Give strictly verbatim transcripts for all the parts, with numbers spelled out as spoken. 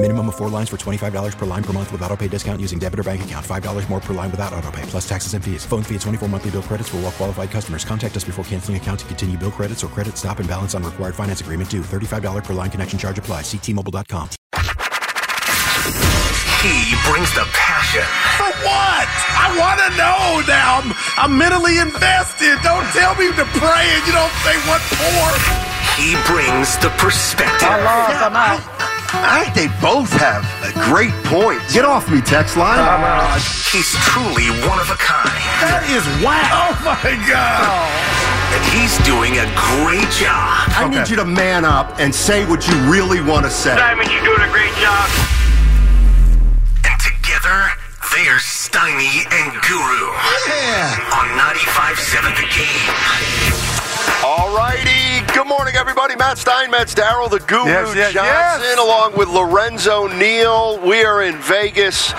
Minimum of four lines for twenty-five dollars per line per month with autopay discount using debit or bank account. five dollars more per line without autopay, plus taxes and fees. Phone fee at twenty-four monthly bill credits for well qualified customers. Contact us before canceling account to continue bill credits or credit stop and balance on required finance agreement due. thirty-five dollars per line connection charge applies. See T Mobile dot com. He brings the passion. For what? I want to know now. I'm, I'm mentally invested. Don't tell me to pray and you don't say what for. He brings the perspective. I love the mouth. I think they both have a great point. Get off me, text line. Uh, he's truly one of a kind. That is whack. Oh, my God. And he's doing a great job. I okay. need you to man up and say what you really want to say. Simon, you're doing a great job. And together, they are Steiny and Guru. Yeah. On ninety-five point seven The Game. All righty. Good morning, everybody. Matt Steinmetz, Darryl the Guru yes, yes, Johnson, yes. along with Lorenzo Neal. We are in Vegas,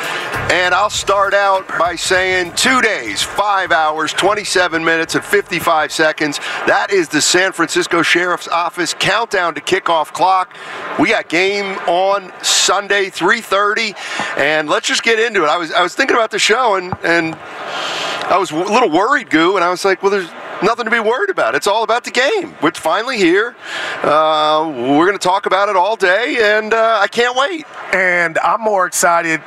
and I'll start out by saying two days, five hours, twenty-seven minutes, and fifty-five seconds. That is the San Francisco Sheriff's Office countdown to kickoff clock. We got game on Sunday, three thirty, and let's just get into it. I was I was thinking about the show, and, and I was a little worried, Goo, and I was like, well, there's nothing to be worried about. It's all about the game. We're finally here. Uh, we're going to talk about it all day, and uh, I can't wait. And I'm more excited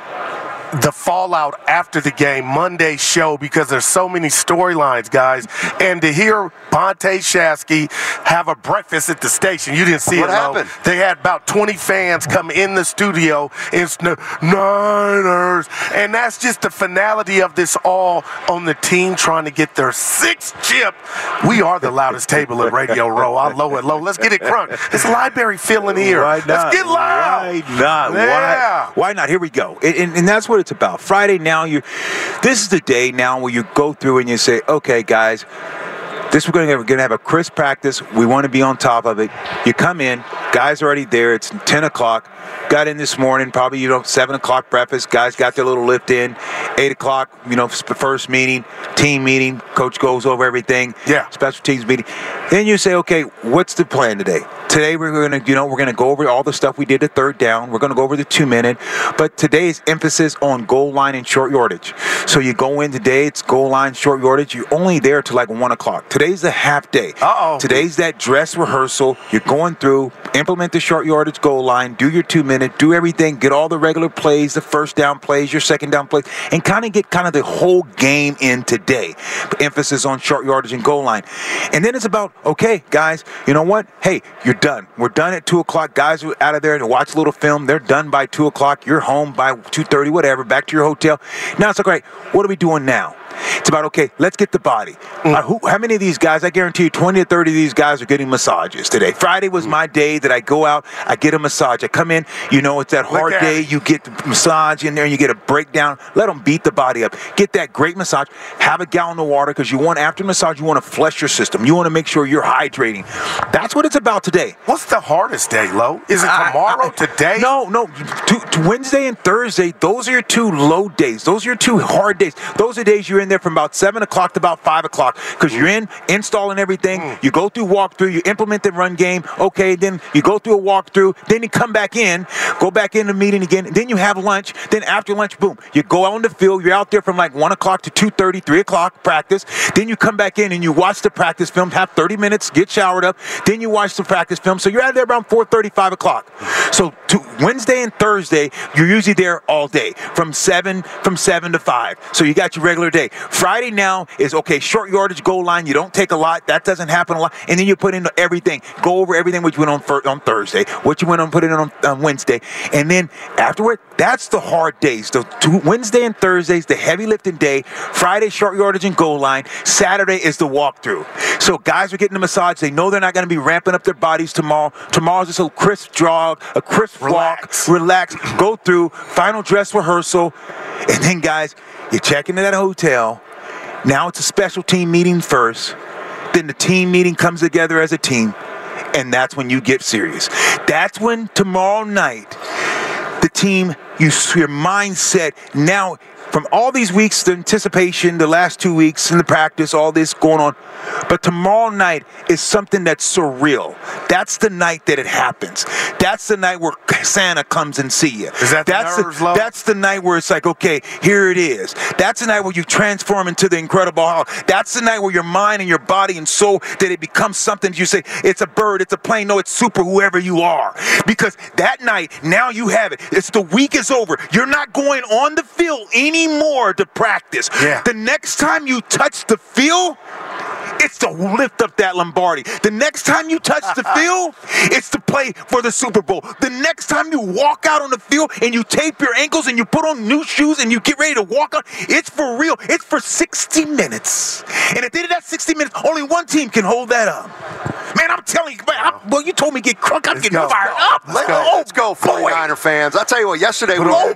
the fallout after the game, Monday's show, because there's so many storylines, guys. And to hear Vontae Shasky have a breakfast at the station, you didn't see what it. What happened? Though. They had about twenty fans come in the studio in Sn- Niners. And that's just the finality of this all on the team trying to get their sixth chip. We are the loudest table at Radio Row. I'll low it low. Let's get it crunk. It's library feeling here. Why not? Let's get loud. Why not? Yeah. Why, why not? Here we go. And, and that's what it's about. Friday now, you this is the day now where you go through and you say, okay, guys, this we're going to, we're going to have a crisp practice. We want to be on top of it. You come in, guys are already there. It's ten o'clock. Got in this morning, probably, you know, seven o'clock breakfast. Guys got their little lift in. eight o'clock, you know, first meeting, team meeting. Coach goes over everything. Yeah. Special teams meeting. Then you say, okay, what's the plan today? Today we're going to, you know, we're going to go over all the stuff we did at third down. We're going to go over the two-minute. But today's emphasis on goal line and short yardage. So you go in today, it's goal line, short yardage. You're only there till like one o'clock. Today's the half day. Uh-oh. Today's that dress rehearsal. You're going through, implement the short yardage goal line, do your two-minute, do everything, get all the regular plays, the first down plays, your second down plays, and kind of get kind of the whole game in today. But emphasis on short yardage and goal line. And then it's about, okay, guys, you know what? Hey, you're done. We're done at two o'clock. Guys are out of there to watch a little film. They're done by two o'clock. You're home by two thirty, whatever, back to your hotel. Now it's like, all right, what are we doing now? It's about, okay, let's get the body. Mm. Uh, who, how many of these guys, I guarantee you twenty to thirty of these guys are getting massages today. Friday was mm. my day that I go out, I get a massage. I come in, you know, it's that hard okay. day. You get the massage in there and you get a breakdown. Let them beat the body up. Get that great massage. Have a gallon of water because you want, after massage, you want to flush your system. You want to make sure you're hydrating. That's what it's about today. What's the hardest day, Lo? Is it tomorrow, I, I, today? No, no. To, to Wednesday and Thursday, those are your two low days. Those are your two hard days. Those are days you're in there from about seven o'clock to about five o'clock because you're in, installing everything. Mm. You go through walkthrough. You implement the run game. Okay, then you go through a walkthrough. Then you come back in, go back in the meeting again. Then you have lunch. Then after lunch, boom, you go out on the field. You're out there from like one o'clock to two thirty, three o'clock practice. Then you come back in and you watch the practice film, have thirty minutes, get showered up. Then you watch the practice film. So you're out of there around four thirty, five o'clock. So to Wednesday and Thursday, you're usually there all day from seven, from seven to five. So you got your regular day. okay, Friday now is, okay, short yardage goal line. You don't take a lot. That doesn't happen a lot. And then you put in everything. Go over everything which went on for, on Thursday, what you went on, put it in on, on Wednesday. And then afterward, that's the hard days. The two, Wednesday and Thursdays, the heavy lifting day. Friday, short yardage and goal line. Saturday is the walkthrough. So guys are getting a massage. They know they're not going to be ramping up their bodies tomorrow. Tomorrow's just a crisp jog, a crisp relax. walk, relax, go through, final dress rehearsal. And then, guys, you check into that hotel. Now it's a special team meeting first. Then the team meeting comes together as a team. And that's when you get serious. That's when tomorrow night, the team, you, your mindset now from all these weeks, the anticipation, the last two weeks in the practice, all this going on. But tomorrow night is something that's surreal. That's the night that it happens. That's the night where Santa comes and see you. Is that the that's, the, that's the night where it's like, okay, here it is. That's the night where you transform into the incredible hall. That's the night where your mind and your body and soul, that it becomes something you say, it's a bird, it's a plane, no, it's super whoever you are. Because that night, now you have it. It's the week is over. You're not going on the field anymore. More to practice. Yeah. The next time you touch the field, it's to lift up that Lombardi. The next time you touch the field, it's to play for the Super Bowl. The next time you walk out on the field and you tape your ankles and you put on new shoes and you get ready to walk out, it's for real. It's for sixty minutes. And at the end of that sixty minutes, only one team can hold that up. Man, I'm telling you, man, I'm, well, you told me get crunk. I'm Let's getting go. fired Let's up. Let's go, oh, Let's go 49er boy. fans. I'll tell you what, yesterday we, oh,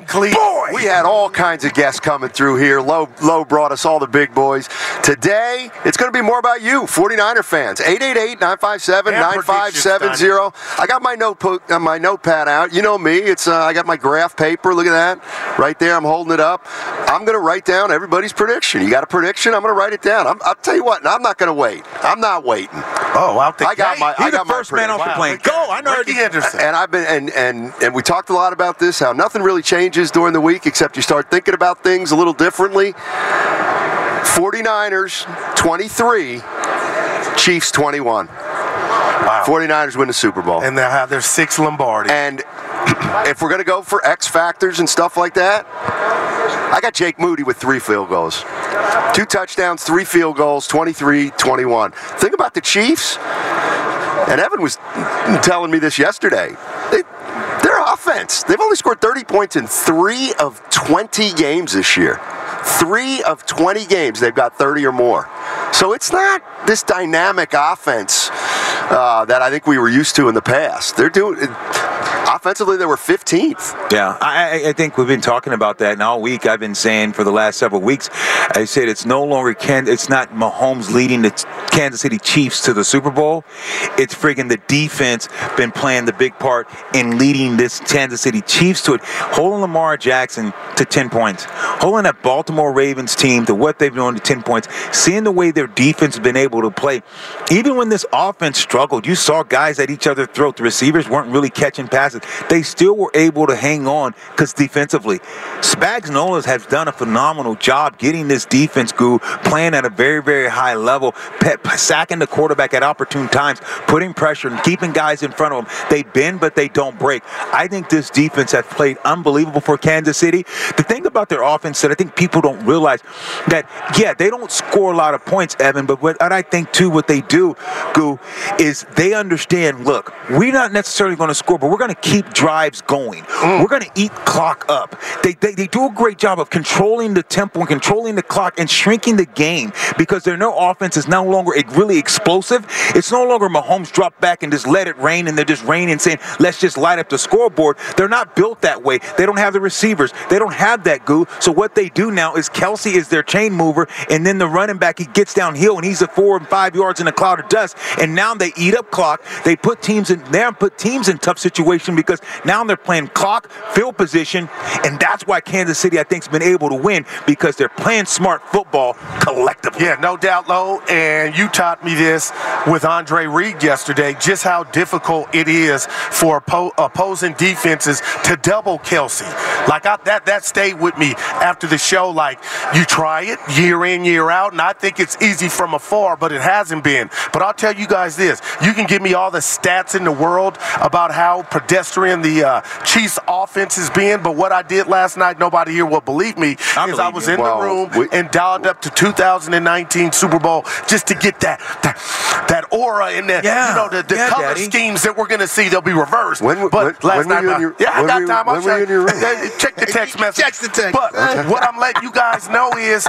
boy. we had all kinds of guests coming through here. Lowe, Lowe brought us all the big boys. Today, it's going to be more about you, 49er fans. eight eight eight, nine five seven, nine five seven zero. I got my notebook, uh, my notepad out. You know me. It's uh, I got my graph paper. Look at that. Right there. I'm holding it up. I'm going to write down everybody's prediction. You got a prediction? I'm going to write it down. I'm, I'll tell you what. I'm not going to wait. I'm not waiting. Oh, I'll take I got my He's I got the first my man off the plane. Wow. Go. I know Ricky Henderson. And I've been and, and and we talked a lot about this, how nothing really changes during the week except you start thinking about things a little differently. 49ers twenty-three, Chiefs twenty-one. Wow. 49ers win the Super Bowl. And they'll have their sixth Lombardi. And if we're going to go for X factors and stuff like that, I got Jake Moody with three field goals. Two touchdowns, three field goals, twenty-three twenty-one. Think about the Chiefs. And Evan was telling me this yesterday. They, their offense, they've only scored thirty points in three of twenty games this year. Three of twenty games, they've got thirty or more. So it's not this dynamic offense uh, that I think we were used to in the past. They're doing it, offensively, they were fifteenth. Yeah, I, I think we've been talking about that, and all week I've been saying for the last several weeks, I said it's no longer can it's not Mahomes leading the Kansas City Chiefs to the Super Bowl. It's friggin' the defense been playing the big part in leading this Kansas City Chiefs to it. Holding Lamar Jackson to ten points, holding that Baltimore Ravens team to what they've done to ten points, seeing the way their defense has been able to play. Even when this offense struggled, you saw guys at each other's throat. The receivers weren't really catching passes. They still were able to hang on because defensively, Spagnuolo has done a phenomenal job getting this defense goo, playing at a very, very high level, sacking the quarterback at opportune times, putting pressure and keeping guys in front of them. They bend, but they don't break. I think this defense has played unbelievable for Kansas City. The thing about their offense that I think people don't realize that, yeah, they don't score a lot of points, Evan, but what I think, too, what they do, Goo, is they understand, look, we're not necessarily going to score, but we're going to keep drives going. Mm. We're going to eat clock up. They, they they do a great job of controlling the tempo and controlling the clock and shrinking the game because their no offense is no longer really explosive. It's no longer Mahomes drop back and just let it rain and they're just raining saying, let's just light up the scoreboard. They're not built that way. They don't have the receivers. They don't have that, Goo. So what they do now is Kelce is their chain mover, and then the running back, he gets downhill, and he's at four and five yards in a cloud of dust, and now they eat up clock. They put teams in there put teams in tough situations because now they're playing clock, field position, and that's why Kansas City, I think, has been able to win because they're playing smart football collectively. Yeah, no doubt, Lowe, and you taught me this with Andre Reed yesterday, just how difficult it is for oppo- opposing defenses to double Kelce. Like, I, that, that stayed with me after the show. Like, you try it year in, year out, and I think it's easy from afar, but it hasn't been. But I'll tell you guys this. You can give me all the stats in the world about how predestined pedestrian the uh, Chiefs offense has been, but what I did last night, nobody here will believe me, I is believe I was you. in well, the room we, and dialed up to two thousand nineteen Super Bowl just to get that that, that aura and that, yeah, you know, the, the yeah, color Daddy. schemes that we're going to see, they'll be reversed. When, but when, last when night, you I, your, yeah, I got we, time. I'll check, check the text message. Check the text. But okay. what I'm letting you guys know is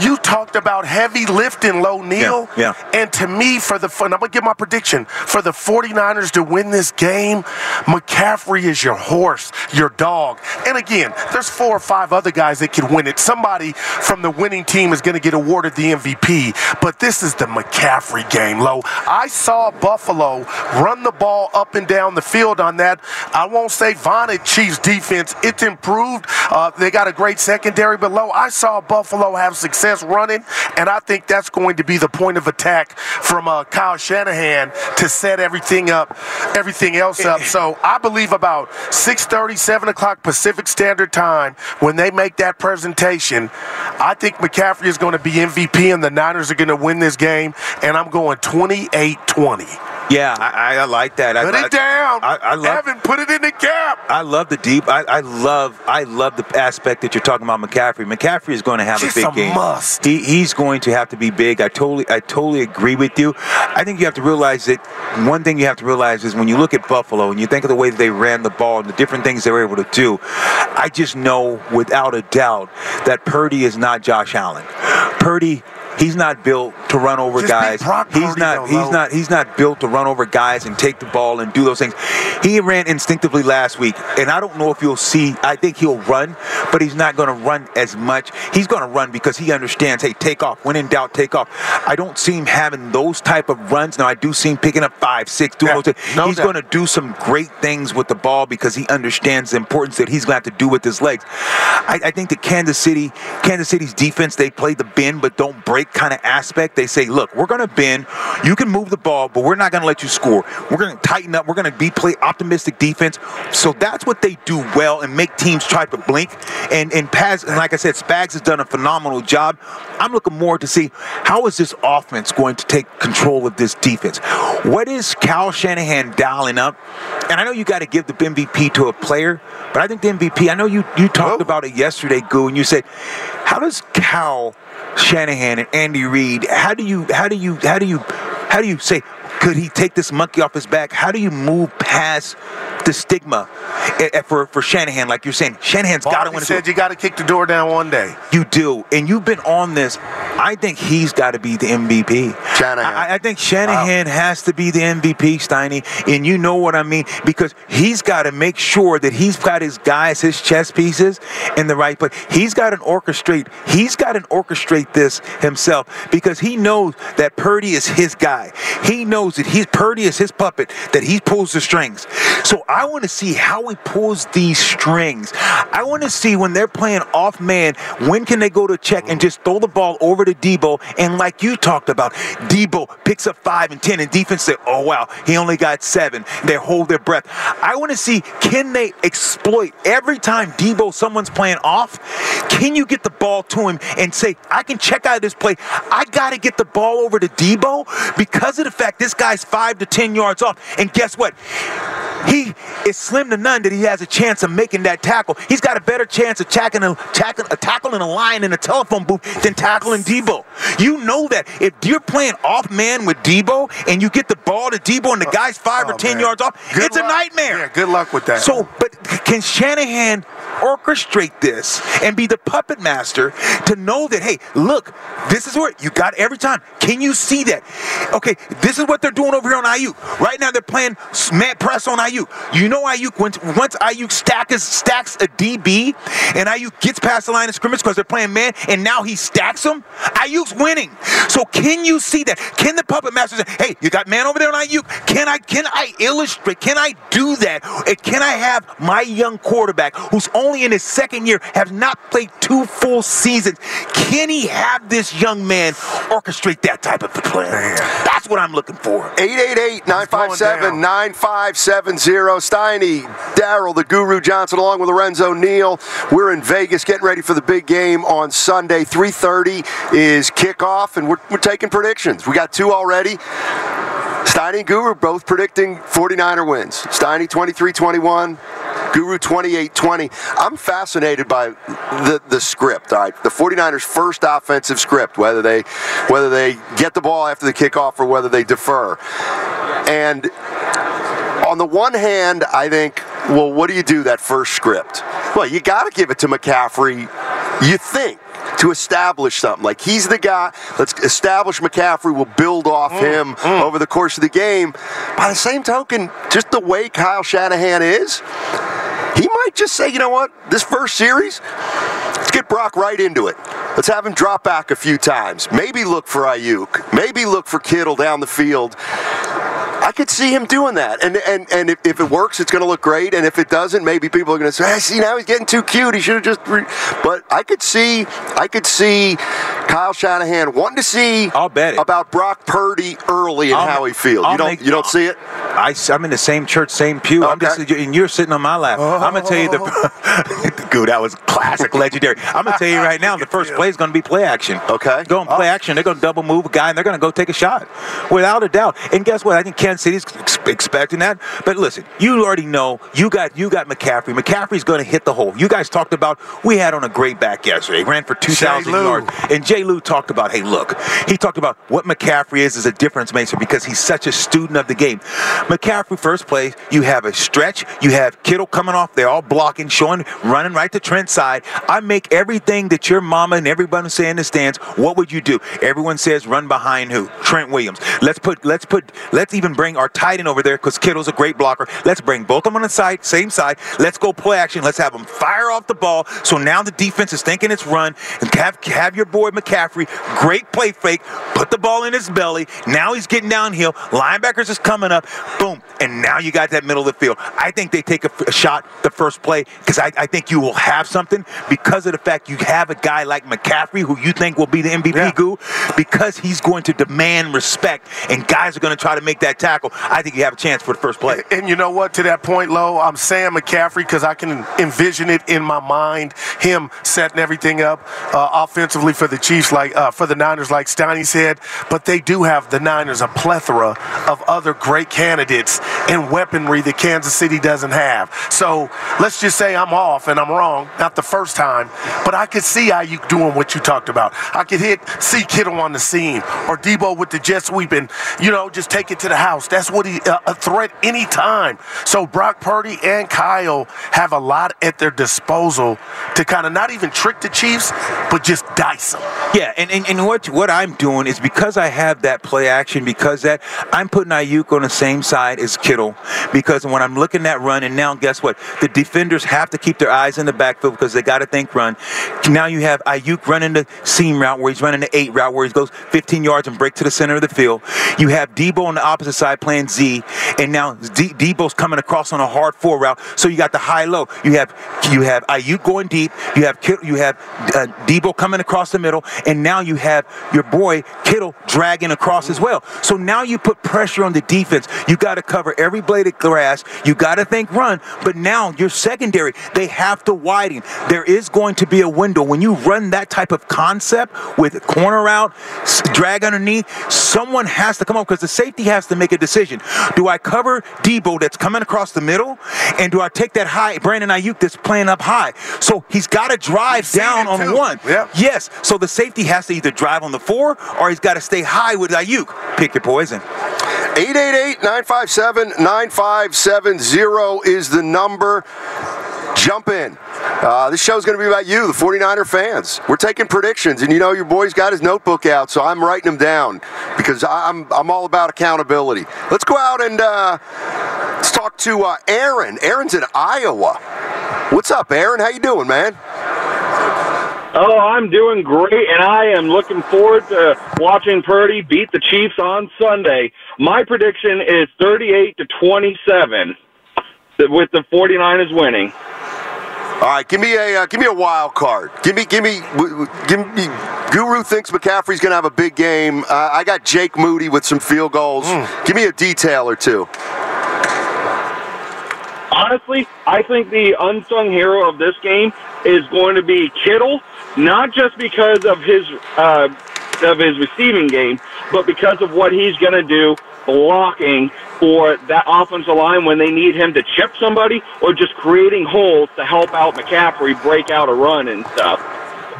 you talked about heavy lifting, Low Neal, yeah, yeah. and to me, for the fun, I'm going to give my prediction, for the 49ers to win this game, McCaffrey is your horse, your dog. And again, there's four or five other guys that could win it. Somebody from the winning team is going to get awarded the M V P, but this is the McCaffrey game, Lo. I saw Buffalo run the ball up and down the field on that. I won't say vaunted Chiefs defense. It's improved. Uh, they got a great secondary, but Lo, I saw Buffalo have success running, and I think that's going to be the point of attack from uh, Kyle Shanahan to set everything up, everything else up. So I believe about six thirty, seven o'clock Pacific Standard Time, when they make that presentation, I think McCaffrey is going to be M V P and the Niners are going to win this game, and I'm going twenty-eight twenty. Yeah, I, I like that. Put I, it I, down. I, I love, Evan, put it in the gap. I love the deep. I, I love I love the aspect that you're talking about McCaffrey. McCaffrey is going to have Just a big a game. Must. He, he's going to have to be big. I totally I totally agree with you. I think you have to realize that one thing you have to realize is when you look at Buffalo and you think of the way that they ran the ball and the different things they were able to do, I just know without a doubt that Purdy is not Josh Allen. Purdy He's not built to run over Just guys. He's not. He's not. He's not built to run over guys and take the ball and do those things. He ran instinctively last week, and I don't know if you'll see. I think he'll run, but he's not going to run as much. He's going to run because he understands. Hey, take off. When in doubt, take off. I don't see him having those type of runs. Now I do see him picking up five, six, doing yeah, those things. No he's going to do some great things with the ball because he understands the importance that he's going to have to do with his legs. I, I think that Kansas City, Kansas City's defense, they play the bend but don't break kind of aspect. They say, look, we're going to bend. You can move the ball, but we're not going to let you score. We're going to tighten up. We're going to be play optimistic defense. So that's what they do well and make teams try to blink. And and pass. And like I said, Spags has done a phenomenal job. I'm looking more to see how is this offense going to take control of this defense. What is Kyle Shanahan dialing up? And I know you got to give the M V P to a player, but I think the M V P, I know you, you talked oh. about it yesterday, Goo, and you said, how does Kyle Shanahan and Andy Reid, how do you how do you how do you how do you say could he take this monkey off his back? How do you move past the stigma for for Shanahan? Like you're saying, Shanahan's got to win. Said you got to kick the door down one day. You do, and you've been on this. I think he's got to be the M V P. Shanahan. I, I think Shanahan wow. has to be the M V P, Steiny, and you know what I mean, because he's got to make sure that he's got his guys, his chess pieces, in the right place. He's got to orchestrate. He's got to orchestrate this himself because he knows that Purdy is his guy. He knows that he's Purdy is his puppet, that he pulls the strings. So I want to see how he pulls these strings. I want to see when they're playing off man, when can they go to check and just throw the ball over to Debo? And like you talked about, Debo picks up five and ten, and defense said, oh, wow, he only got seven. They hold their breath. I want to see, can they exploit every time Debo, someone's playing off? Can you get the ball to him and say, I can check out this play. I got to get the ball over to Debo because of the fact this guy's five to ten yards off, and guess what? He is slim to none that he has a chance of making that tackle. He's got a better chance of tackling a, tackling, a tackle in a line in a telephone booth than tackling Debo. You know that. If you're playing off man with Debo and you get the ball to Debo and the guy's five oh, or ten man. yards off, good it's luck. a nightmare. Yeah, good luck with that. So, but can Shanahan orchestrate this and be the puppet master to know that, hey, look, this is what you got every time. Can you see that? Okay, this is what they're doing over here on Ayuk. Right now they're playing man press on Ayuk. You know Ayuk, once, once Ayuk stack is, stacks a D B and Ayuk gets past the line of scrimmage because they're playing man and now he stacks him, Ayuk's winning. So can you see that? Can the puppet master say, hey, you got man over there on Ayuk? Can I, can I illustrate? Can I do that? Can I have my young quarterback who's only in his second year, has not played two full seasons, can he have this young man orchestrate that type of play? That's what I'm looking for. eight eight eight, nine five seven, nine five seven zero. Steiny, Daryl, the Guru Johnson, along with Lorenzo Neal. We're in Vegas getting ready for the big game on Sunday. three thirty is kickoff, and we're, we're taking predictions. We got two already. Steiny and Guru both predicting forty-niner wins. Steiny twenty-three twenty-one, Guru twenty-eight twenty. I'm fascinated by the, the script, all right? The forty-niners' first offensive script, whether they whether they get the ball after the kickoff or whether they defer. And on the one hand, I think, well, what do you do that first script? Well, you got to give it to McCaffrey, you think, to establish something. Like, he's the guy. Let's establish McCaffrey. We'll build off mm, him mm. over the course of the game. By the same token, just the way Kyle Shanahan is, he might just say, you know what, this first series, let's get Brock right into it. Let's have him drop back a few times. Maybe look for Ayuk. Maybe look for Kittle down the field. I could see him doing that. And and, and if, if it works, it's going to look great. And if it doesn't, maybe people are going to say, hey, see, now he's getting too cute. He should have just... Re-. But I could see I could see Kyle Shanahan wanting to see I'll bet it. about Brock Purdy early and I'll how make, he feels. I'll you don't make, you don't see it? I, I'm in the same church, same pew. Okay. I'm just, and you're sitting on my lap. Oh. I'm going to tell you the... Dude, that was classic legendary. I'm going to tell you right now, the first play is going to be play action. Okay. Go and play oh. action. They're going to double move a guy, and they're going to go take a shot. Without a doubt. And guess what? I think Kansas City's expecting that. But listen, you already know you got you got McCaffrey. McCaffrey's going to hit the hole. You guys talked about we had on a great back yesterday. Ran for two thousand yards. And Jay Lou talked about, hey, look, he talked about what McCaffrey is as a difference maker because he's such a student of the game. McCaffrey first plays, you have a stretch, you have Kittle coming off, they're all blocking, showing, running right to Trent's side. I make everything that your mama and everyone saying in the stands, what would you do? Everyone says run behind who? Trent Williams. Let's put, let's put, let's even bring Bring our tight end over there because Kittle's a great blocker. Let's bring both of them on the side, same side. Let's go play action. Let's have them fire off the ball. So now the defense is thinking it's run. And have, have your boy McCaffrey, great play fake, put the ball in his belly. Now he's getting downhill. Linebackers is coming up. Boom. And now you got that middle of the field. I think they take a, a shot the first play because I, I think you will have something because of the fact you have a guy like McCaffrey who you think will be the M V P yeah. goo because he's going to demand respect and guys are going to try to make that tackle. I think you have a chance for the first play. And, and you know what? To that point, Lo, I'm saying McCaffrey because I can envision it in my mind, him setting everything up uh, offensively for the Chiefs, like uh, for the Niners, like Steiny said. But they do have, the Niners, a plethora of other great candidates and weaponry that Kansas City doesn't have. So let's just say I'm off and I'm wrong, not the first time, but I could see Ayuk doing what you talked about. I could hit, see Kittle on the scene or Debo with the jet sweep and, you know, just take it to the house. That's what he uh, a threat anytime. So Brock Purdy and Kyle have a lot at their disposal to kind of not even trick the Chiefs, but just dice them. Yeah, and, and, and what what I'm doing is because I have that play action, because that I'm putting Ayuk on the same side as Kittle, because when I'm looking at run, and now guess what? The defenders have to keep their eyes in the backfield because they got to think run. Now you have Ayuk running the seam route where he's running the eight route where he goes fifteen yards and break to the center of the field. You have Debo on the opposite side playing Z, and now D- Debo's coming across on a hard four route. So you got the high low. You have you have Ayuk going deep. You have Kittle, you have uh, Debo coming across the middle, and now you have your boy Kittle dragging across as well. So now you put pressure on the defense. You got to cover every blade of grass. You got to think run. But now your secondary, they have to widen. There is going to be a window when you run that type of concept with corner route, drag underneath. Someone has to come up because the safety has to make a decision. Do I cover Debo that's coming across the middle, and do I take that high Brandon Ayuk that's playing up high? So he's got to drive down on too. one. Yep. Yes. So the safety has to either drive on the four or he's got to stay high with Ayuk. Pick your poison. eight eight eight, nine five seven, nine five seven zero is the number. Jump in. Uh, this show's going to be about you, the forty-niner fans. We're taking predictions, and you know your boy's got his notebook out, so I'm writing them down because I'm I'm all about accountability. Let's go out and uh, let's talk to uh, Aaron. Aaron's in Iowa. What's up, Aaron? How you doing, man? Oh, I'm doing great, and I am looking forward to watching Purdy beat the Chiefs on Sunday. My prediction is thirty-eight to twenty-seven with the forty-niners winning. All right, give me a uh, give me a wild card. Give me give me give me. Guru thinks McCaffrey's going to have a big game. Uh, I got Jake Moody with some field goals. Mm. Give me a detail or two. Honestly, I think the unsung hero of this game is going to be Kittle, not just because of his uh, of his receiving game, but because of what he's going to do blocking for that offensive line when they need him to chip somebody, or just creating holes to help out McCaffrey break out a run and stuff.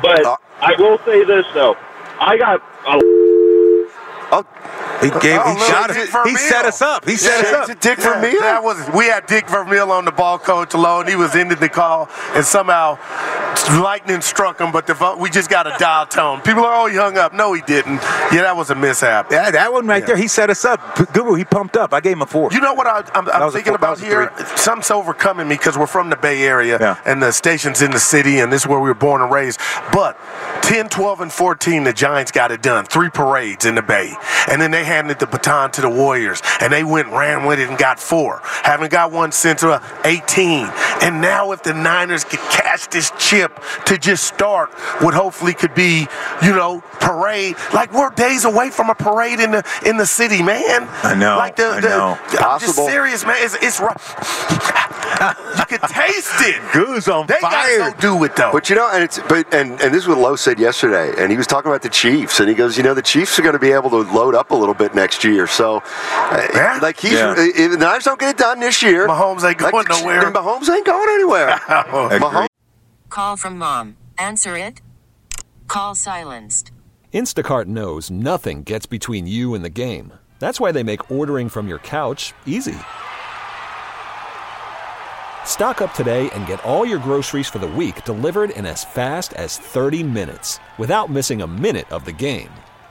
But uh, I will say this, though. I got a... Oh, he gave, he oh, shot us. He set us up. He yeah, set us up. To Dick yeah, Vermeil. That was, we had Dick Vermeil on the ball coach alone. He was ending the call, and somehow lightning struck him, but the, we just got a dial tone. People are, oh, he hung up. No, he didn't. Yeah, that was a mishap. Yeah, that one right yeah. there, he set us up. Guru, he pumped up. I gave him a four. You know what I, I'm, I'm thinking four, about here? Something's overcoming me because we're from the Bay Area, yeah. and the station's in the city, and this is where we were born and raised. But ten, twelve, and fourteen, the Giants got it done. Three parades in the Bay. And then they handed the baton to the Warriors, and they went, ran with it, and got four. Haven't got one since eighteen. And now if the Niners could catch this chip to just start what hopefully could be, you know, parade. Like, we're days away from a parade in the in the city, man. I know, like the, I the, know. I'm Possible. Just serious, man. It's, it's right. You can taste it. Goose on they fire. They got to do it, though. But, you know, and it's but and, and this is what Lowe said yesterday, and he was talking about the Chiefs, and he goes, you know, the Chiefs are going to be able to load up a little bit next year. So, yeah. like, he's, yeah. if the Niners don't get it done this year, Mahomes ain't going like, nowhere. Mahomes ain't going anywhere. Mahomes. Call from mom. Answer it. Call silenced. Instacart knows nothing gets between you and the game. That's why they make ordering from your couch easy. Stock up today and get all your groceries for the week delivered in as fast as thirty minutes without missing a minute of the game.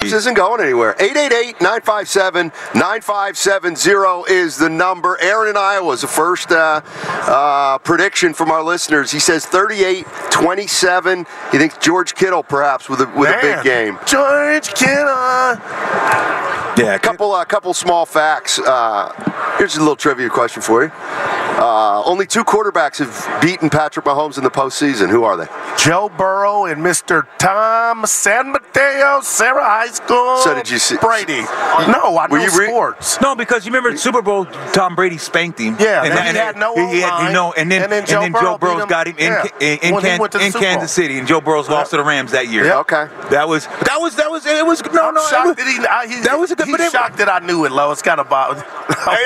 This isn't going anywhere. eight eight eight, nine five seven, nine five seven zero is the number. Aaron in Iowa is the first uh, uh, prediction from our listeners. He says thirty-eight twenty-seven. He thinks George Kittle perhaps with a, with Man, a big game. George Kittle. Yeah, a couple, uh, couple small facts. Uh, here's a little trivia question for you. Uh, only two quarterbacks have beaten Patrick Mahomes in the postseason. Who are they? Joe Burrow and Mister Tom San Mateo, Sarah High School. So did you see Brady? No, I Were know you re- sports. No, because you remember Super Bowl, Tom Brady spanked him. Yeah, and, and he and, had no he had, you know, and then, and then Joe, and then Joe Burrow Burrow's him, got him in, yeah. in, in, in, Can, in Kansas City, and Joe Burrow's yeah. lost to the Rams that year. Yeah. Okay, that was that was that was it was no I'm no. Shocked it was, that he, I, he, that was a good. He's shocked that I knew it, Lo. It's kind of about. Hey,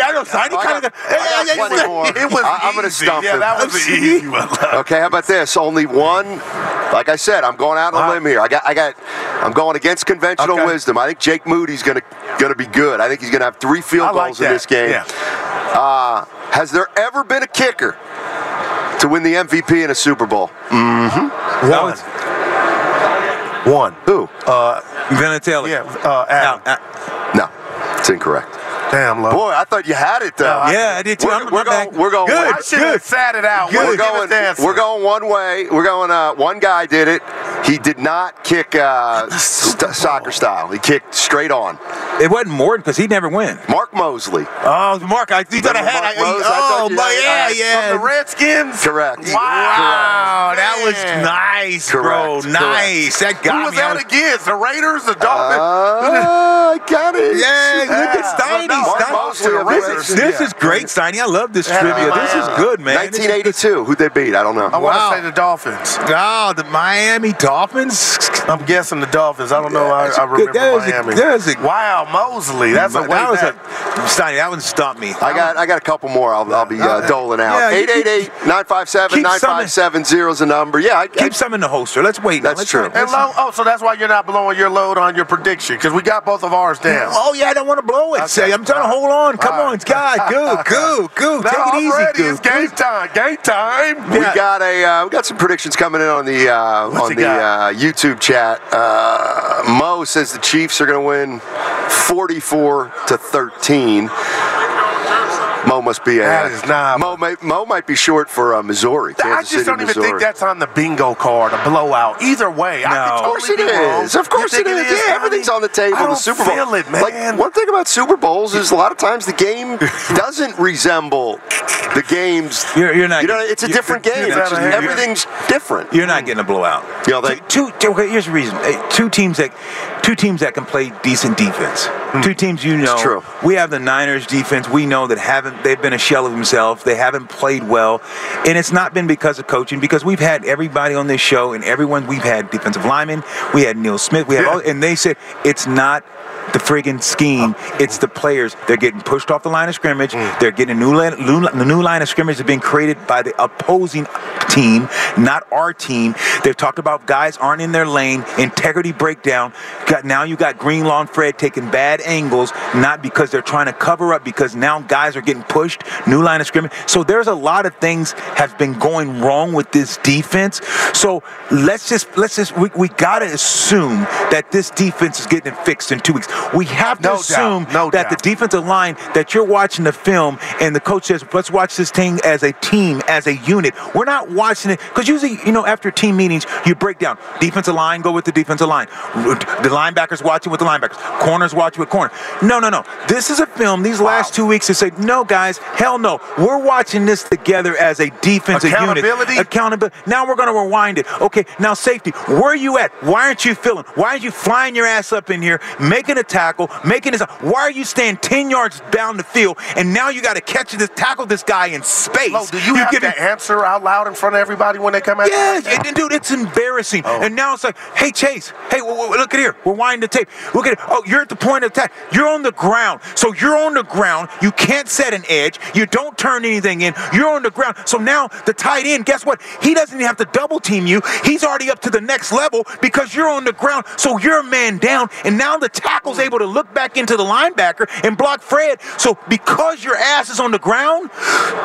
I know. I, I kind of. Hey, It was I, I'm going to stump yeah, him. That was an easy one. Okay, how about this? Only one. Like I said, I'm going out on a limb here. I got. I got. I'm going against conventional okay. wisdom. I think Jake Moody's going to going to be good. I think he's going to have three field like goals that. in this game. Yeah. Uh, has there ever been a kicker to win the M V P in a Super Bowl? Mm-hmm. One. Was, one. Who? Uh, Vinatelli. Yeah. Uh, Adam. No, uh, no, it's incorrect. Damn, love. Boy, I thought you had it, though. No, yeah, I did, too. We're, I'm we're going, back. We're going good, I should have sat it out. Good. We're, going, we're going one way. We're going, uh, one guy did it. He did not kick uh, st- soccer style. He kicked straight on. It wasn't Morton because he'd never win. Mark Mosley. Oh, Mark, I thought I had. I, Rose, oh, I my, had, yeah, yeah. From the Redskins? Correct. Wow, Correct. that was nice, Correct. bro. Nice. Correct. That got Who was me. that was... against? The Raiders? The Dolphins? Uh, I got it. Yeah, yeah. Look at Steiny. Mark Steiny. Mosley a regular. This, this is great, Steiny. I love this trivia. This is good, man. nineteen eighty-two. Who'd they beat? I don't know. I wow. want to say the Dolphins. Oh, the Miami Dolphins? I'm guessing the Dolphins. I don't know. I, I remember that Miami. A, that a, wow, Mosley. That's a way that was back. A, Steiny, that one stumped me. I got I got a couple more I'll, I'll be uh, doling out. eight eight eight, nine five seven, nine five seven zero is the number. Yeah. I, keep I, some in the holster. Let's wait. That's Let's true. And low, oh, so that's why you're not blowing your load on your prediction, because we got both of ours down. Oh, yeah. I don't want to blow it. Okay. Say, I'm trying right. to hold on. Come right. on. God, goo, goo, goo. Take it easy, already goo. It's game time. Game time. We yeah. got a uh, we got some predictions coming in on the uh, on the uh, YouTube chat. Uh, Mo says the Chiefs are going to win forty-four to thirteen. Mo must be a that is not Mo, may, Mo might be short for uh, Missouri. Kansas I just don't City, even Missouri. Think that's on the bingo card, a blowout. Either way, no. I could totally of course it is. Wrong. Of course it is. It is. Yeah, everything's on the table. I don't the Super Bowl. Feel it, man. Like, one thing about Super Bowls is a lot of times the game doesn't resemble the games. You're, you're not. You know, it's a different game. Just, everything's different. You're not getting a blowout. You know, they, two, two, okay, here's the reason. Two teams that two teams that can play decent defense. Mm. Two teams, you know. It's true. We have the Niners defense. We know that haven't. They've been a shell of themselves. They haven't played well. And it's not been because of coaching, because we've had everybody on this show and everyone. We've had defensive linemen. We had Neil Smith. We had yeah. all, and they said it's not the friggin' scheme. It's the players. They're getting pushed off the line of scrimmage. Mm. They're getting a new line, the new line of scrimmage is being created by the opposing team, not our team. They've talked about guys aren't in their lane, integrity breakdown. Got, now you got Greenlaw and Fred taking bad angles, not because they're trying to cover up, because now guys are getting pushed, new line of scrimmage. So there's a lot of things have been going wrong with this defense. So let's just let's just we, we gotta assume that this defense is getting fixed in two weeks. We have to no assume doubt, no that doubt. The defensive line, that you're watching the film and the coach says, let's watch this thing as a team, as a unit. We're not watching it, because usually, you know, after team meetings, you break down. Defensive line, go with the defensive line. The linebackers watching with the linebackers. Corners watching with corner. No, no, no. This is a film. These wow. last two weeks, they say, no, guys, hell no. We're watching this together as a defensive Accountability. unit. Accountability. Now we're going to rewind it. Okay, now safety. Where are you at? Why aren't you feeling? Why aren't you flying your ass up in here, making a tackle, making this? Why are you staying ten yards down the field and now you got to catch this, tackle this guy in space? Low, do you, you have getting, to answer out loud in front of everybody when they come at yeah, you? Yeah, like dude, it's embarrassing. Oh. And now it's like, hey, Chase, hey, w- w- look at here. We're winding the tape. Look at it. Oh, you're at the point of attack. You're on the ground. So you're on the ground. You can't set an edge. You don't turn anything in. You're on the ground. So now the tight end, guess what? He doesn't even have to double team you. He's already up to the next level because you're on the ground. So you're a man down. And now the tackle's able to look back into the linebacker and block Fred. So because your ass is on the ground,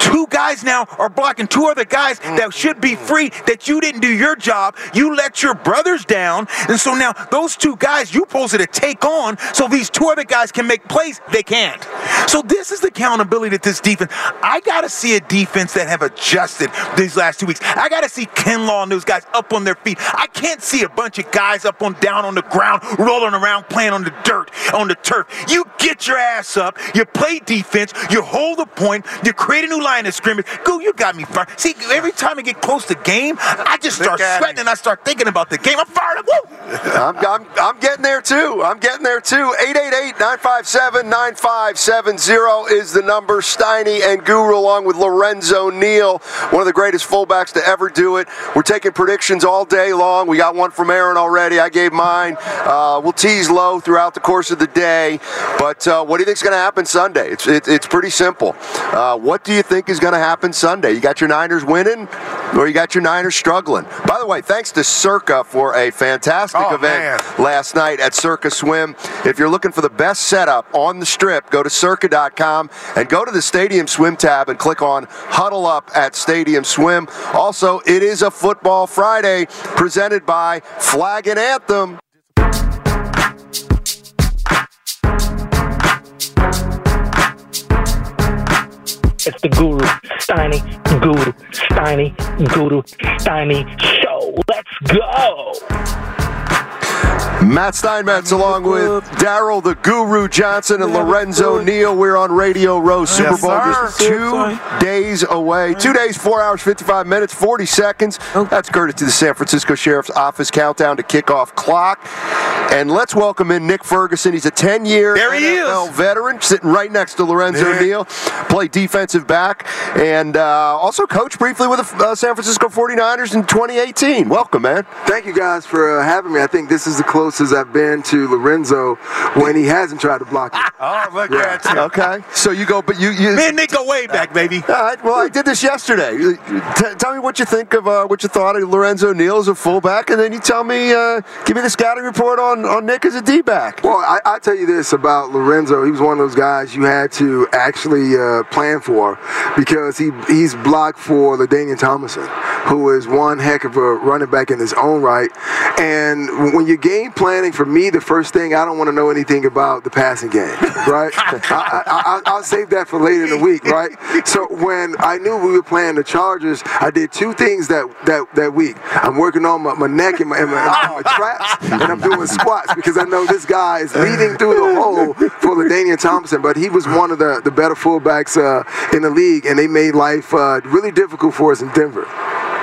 two guys now are blocking two other guys that should be free, that you didn't do your job. You let your brothers down. And so now those two guys you supposed to take on so these two other guys can make plays. They can't. So this is the accountability that this defense. I got to see a defense that have adjusted these last two weeks. I got to see Kinlaw and those guys up on their feet. I can't see a bunch of guys up on down on the ground, rolling around, playing on the dirt. On the turf. You get your ass up, you play defense, you hold a point, you create a new line of scrimmage. Go, you got me fired. See, every time I get close to game, I just start sweating and I start thinking about the game. I'm fired up. Woo! I'm, I'm, I'm getting there too. I'm getting there too. eight eight eight, nine five seven, nine five seven zero is the number. Steiny and Guru along with Lorenzo Neal, one of the greatest fullbacks to ever do it. We're taking predictions all day long. We got one from Aaron already. I gave mine. Uh, we'll tease low throughout the course of the day, but uh, what do you think is going to happen Sunday? It's it, it's pretty simple. Uh, what do you think is going to happen Sunday? You got your Niners winning, or you got your Niners struggling? By the way, thanks to Circa for a fantastic oh, event man. last night at Circa Swim. If you're looking for the best setup on the Strip, go to circa dot com and go to the Stadium Swim tab and click on Huddle Up at Stadium Swim. Also, it is a Football Friday presented by Flag and Anthem. It's the Guru, Steiny, Guru, Steiny, Guru, Steiny show. Let's go. Matt Steinmetz along with Daryl the Guru Johnson and Lorenzo Neal. We're on Radio Row. Super Bowl just two days away. Two days, four hours, fifty-five minutes, forty seconds. That's courtesy to the San Francisco Sheriff's Office countdown to kickoff clock. And let's welcome in Nick Ferguson. He's a ten-year N F L veteran sitting right next to Lorenzo Neal. Played defensive back and uh, also coached briefly with the uh, San Francisco forty-niners in twenty eighteen. Welcome, man. Thank you guys for uh, having me. I think this is the closest I've been to Lorenzo when he hasn't tried to block it. Oh, look yeah. at you. Okay. So you go, but you, you... Me and Nick go way back, baby. All right. Well, I did this yesterday. T- tell me what you think of, uh, what you thought of Lorenzo Neal as a fullback, and then you tell me, uh, give me the scouting report on, on Nick as a D-back. Well, I, I tell you this about Lorenzo. He was one of those guys you had to actually uh, plan for because he he's blocked for LaDainian Tomlinson, who is one heck of a running back in his own right. And when you're game planning, for me, the first thing, I don't want to know anything about the passing game, right? I, I, I'll save that for later in the week, right? So when I knew we were playing the Chargers, I did two things that, that, that week. I'm working on my, my neck and my, and my, my traps, and I'm doing squats because I know this guy is leading through the hole for LaDainian Tomlinson, but he was one of the, the better fullbacks uh, in the league, and they made life uh, really difficult for us in Denver.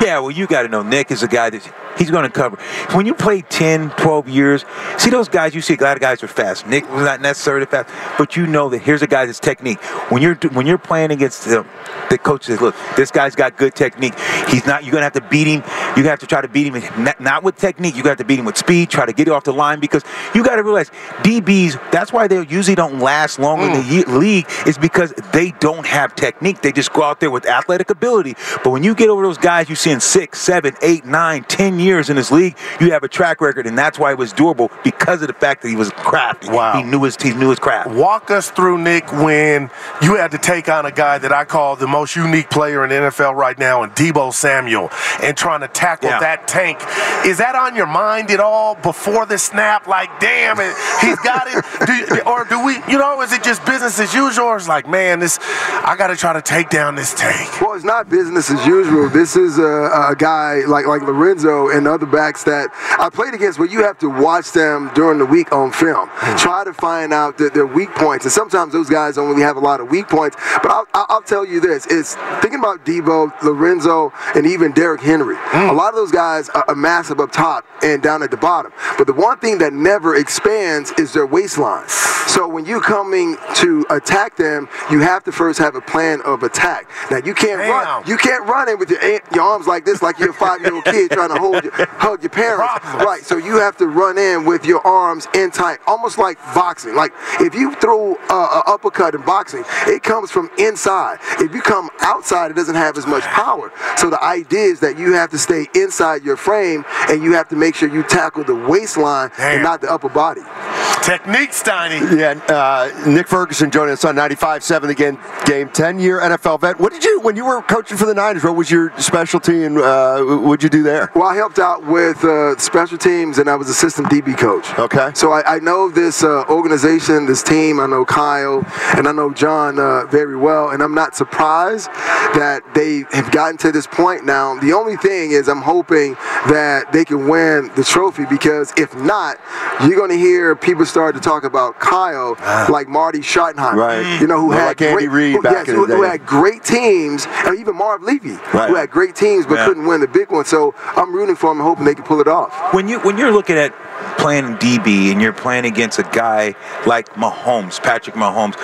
Yeah, well, you got to know Nick is a guy that he's going to cover. When you play ten, twelve years, see those guys, you see a lot of guys are fast. Nick was not necessarily fast, but you know that here's a guy that's technique. When you're when you're playing against them, the coach says, look, this guy's got good technique. He's not. You're going to have to beat him. You're going to have to try to beat him, not, not with technique. You're going to have to beat him with speed, try to get it off the line, because you got to realize D Bs, that's why they usually don't last long mm. in the league, is because they don't have technique. They just go out there with athletic ability. But when you get over those guys you see in six, seven, eight, nine, ten years in this league, you have a track record, and that's why it was durable, because of the fact that he was crafty. Wow. He knew his he knew his craft. Walk us through, Nick, when you had to take on a guy that I call the most unique player in the N F L right now, in Debo Samuel, and trying to tackle yeah. that tank. Is that on your mind at all before the snap? Like, damn it, he's got it. do, or do we, you know, is it just business as usual? Or it's like, man, this, I got to try to take down this tank. Well, it's not business as usual. This is a, a guy like, like Lorenzo and other backs that I played against where you have to watch them during the week on film. Mm-hmm. Try to find out the, their weak points. And sometimes those guys don't really have a lot of weak points. But I'll, I'll tell you this. It's thinking about Debo, Lorenzo, and even Derrick Henry. Mm. A lot of those guys are massive up top and down at the bottom. But the one thing that never expands is their waistline. So when you're coming to attack them, you have to first have a plan of attack. Now, you can't Damn. run. You can't run in with your, your arms like this like you're a five-year-old kid trying to hold your, hug your parents. Problems. Right, so you have to run in with your arms in tight, almost like boxing. Like, if you throw an uppercut in boxing, it comes from inside. If you come outside, it doesn't have as much power. So the idea is that you have to stay inside your frame, and you have to make sure you tackle the waistline Damn. and not the upper body. Technique, Steiny. Yeah, uh, Nick Ferguson joining us on ninety-five seven again, game, ten-year N F L vet. What did you, when you were coaching for the Niners, what was your specialty, and uh, what did you do there? Well, I helped out with uh, special teams, and I was assistant D B coach. Okay. So I, I know this uh, organization, this team. I know Kyle, and I know John uh, very well, and I'm not surprised that they have gotten to this point now. The only thing is I'm hoping that they can win the trophy, because if not, you're going to hear people start to talk about Kyle ah. like Marty Schottenheimer, right. you know, who well, had like great, Andy Reid who, back yes, in who, the day. who had great teams, and even Marv Levy, right. who had great teams but yeah. couldn't win the big one. So I'm rooting for them, hoping they can pull it off. When you when you're looking at playing D B and you're playing against a guy like Mahomes, Patrick Mahomes,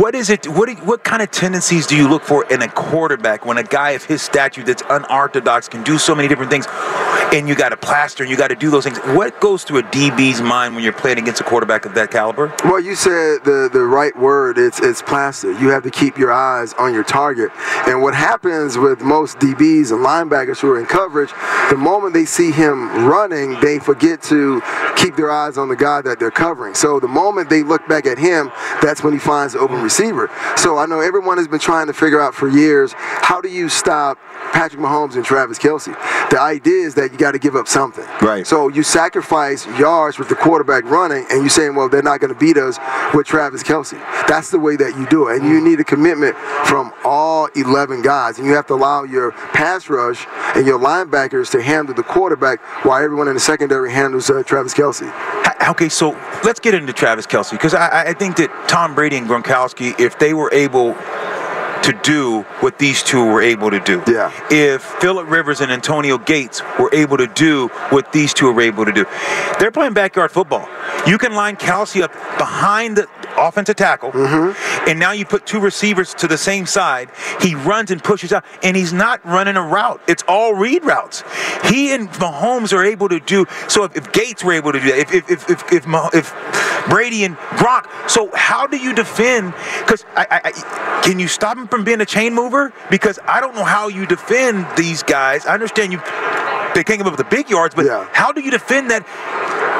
what is it? What what kind of tendencies do you look for in a quarterback when a guy of his stature that's unorthodox can do so many different things, and you got to plaster and you got to do those things? What goes through a D B's mind when you're playing against a quarterback of that caliber? Well, you said the, the right word. It's it's plaster. You have to keep your eyes on your target. And what happens with most D Bs and linebackers who are in coverage, the moment they see him running, they forget to keep their eyes on the guy that they're covering. So the moment they look back at him, that's when he finds the open receiver. So I know everyone has been trying to figure out for years, how do you stop Patrick Mahomes and Travis Kelce? The idea is that you got to give up something. Right. So you sacrifice yards with the quarterback running, and you're saying, well, they're not going to beat us with Travis Kelce. That's the way that you do it. And you need a commitment from all eleven guys. And you have to allow your pass rush and your linebackers to handle the quarterback while everyone in the secondary handles uh, Travis Kelce. Okay, so let's get into Travis Kelce, because I, I think that Tom Brady and Gronkowski, if they were able to do what these two were able to do, yeah. if Phillip Rivers and Antonio Gates were able to do what these two were able to do, they're playing backyard football. You can line Kelce up behind the offensive tackle, mm-hmm. and now you put two receivers to the same side. He runs and pushes out, and he's not running a route. It's all read routes. He and Mahomes are able to do, so if, if Gates were able to do that, if if if if, if, Mah- if Brady and Gronk, so how do you defend? Because I, I, I, can you stop him from being a chain mover? Because I don't know how you defend these guys. I understand you they can't come up with the big yards, but yeah. how do you defend that?